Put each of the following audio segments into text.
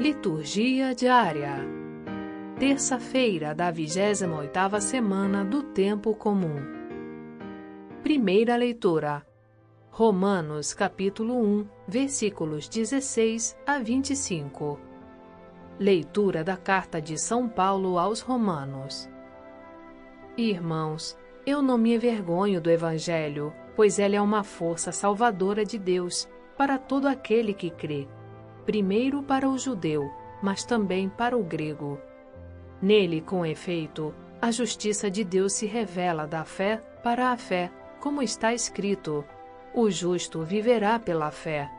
Liturgia diária. Terça-feira da 28ª semana do Tempo Comum. Primeira leitura. Romanos capítulo 1, versículos 16 a 25. Leitura da Carta de São Paulo aos Romanos. Irmãos, eu não me envergonho do Evangelho, pois ela é uma força salvadora de Deus para todo aquele que crê, primeiro para o judeu, mas também para o grego. Nele, com efeito, a justiça de Deus se revela da fé para a fé, como está escrito: o justo viverá pela fé.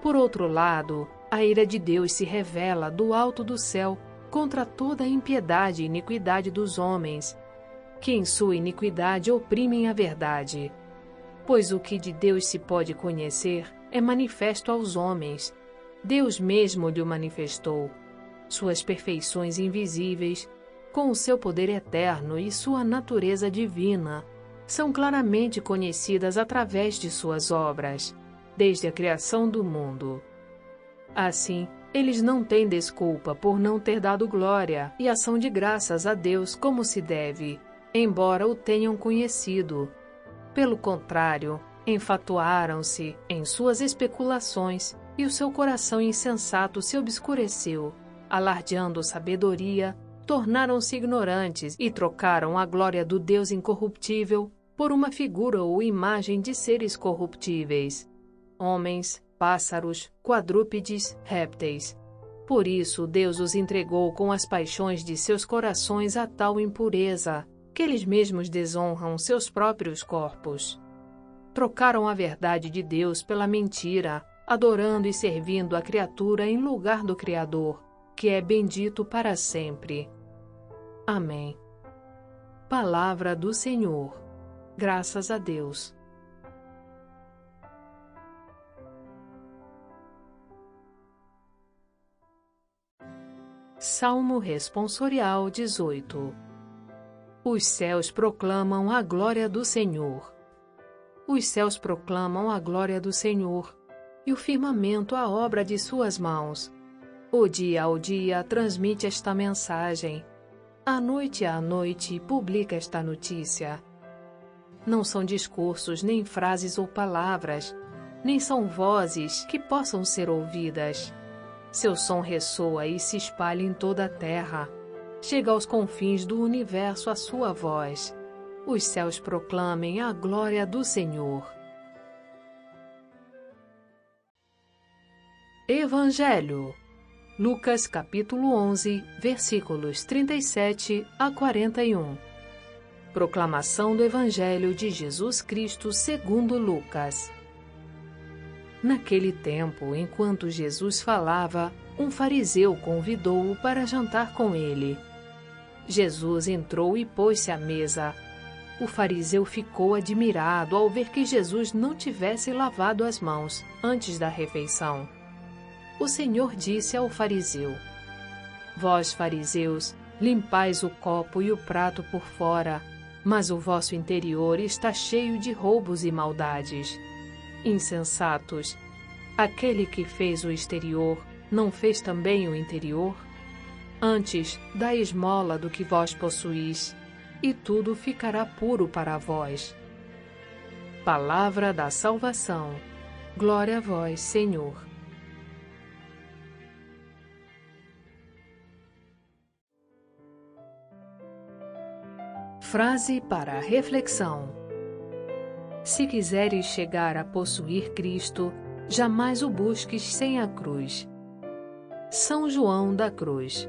Por outro lado, a ira de Deus se revela do alto do céu contra toda a impiedade e iniquidade dos homens, que em sua iniquidade oprimem a verdade. Pois o que de Deus se pode conhecer é manifesto aos homens. Deus mesmo lhe o manifestou, suas perfeições invisíveis, com o seu poder eterno e sua natureza divina, são claramente conhecidas através de suas obras, desde a criação do mundo. Assim, eles não têm desculpa por não ter dado glória e ação de graças a Deus como se deve, embora o tenham conhecido. Pelo contrário, enfatuaram-se em suas especulações e o seu coração insensato se obscureceu. Alardeando sabedoria, tornaram-se ignorantes e trocaram a glória do Deus incorruptível por uma figura ou imagem de seres corruptíveis, homens, pássaros, quadrúpedes, répteis. Por isso Deus os entregou com as paixões de seus corações a tal impureza, que eles mesmos desonram seus próprios corpos. Trocaram a verdade de Deus pela mentira, adorando e servindo a criatura em lugar do Criador, que é bendito para sempre. Amém. Palavra do Senhor. Graças a Deus. Salmo responsorial 18. Os céus proclamam a glória do Senhor. Os céus proclamam a glória do Senhor, e o firmamento a obra de suas mãos. O dia ao dia transmite esta mensagem. A noite publica esta notícia. Não são discursos, nem frases ou palavras, nem são vozes que possam ser ouvidas. Seu som ressoa e se espalha em toda a terra. Chega aos confins do universo a sua voz. Os céus proclamem a glória do Senhor. Evangelho. Lucas capítulo 11, versículos 37 a 41. Proclamação do Evangelho de Jesus Cristo segundo Lucas. Naquele tempo, enquanto Jesus falava, um fariseu convidou-o para jantar com ele. Jesus entrou e pôs-se à mesa. O fariseu ficou admirado ao ver que Jesus não tivesse lavado as mãos antes da refeição. O Senhor disse ao fariseu: Vós, fariseus, limpais o copo e o prato por fora, mas o vosso interior está cheio de roubos e maldades. Insensatos! Aquele que fez o exterior não fez também o interior? Antes, dai esmola do que vós possuís, e tudo ficará puro para vós. Palavra da salvação. Glória a vós, Senhor. Frase para reflexão. Se quiseres chegar a possuir Cristo, jamais o busques sem a cruz. São João da Cruz.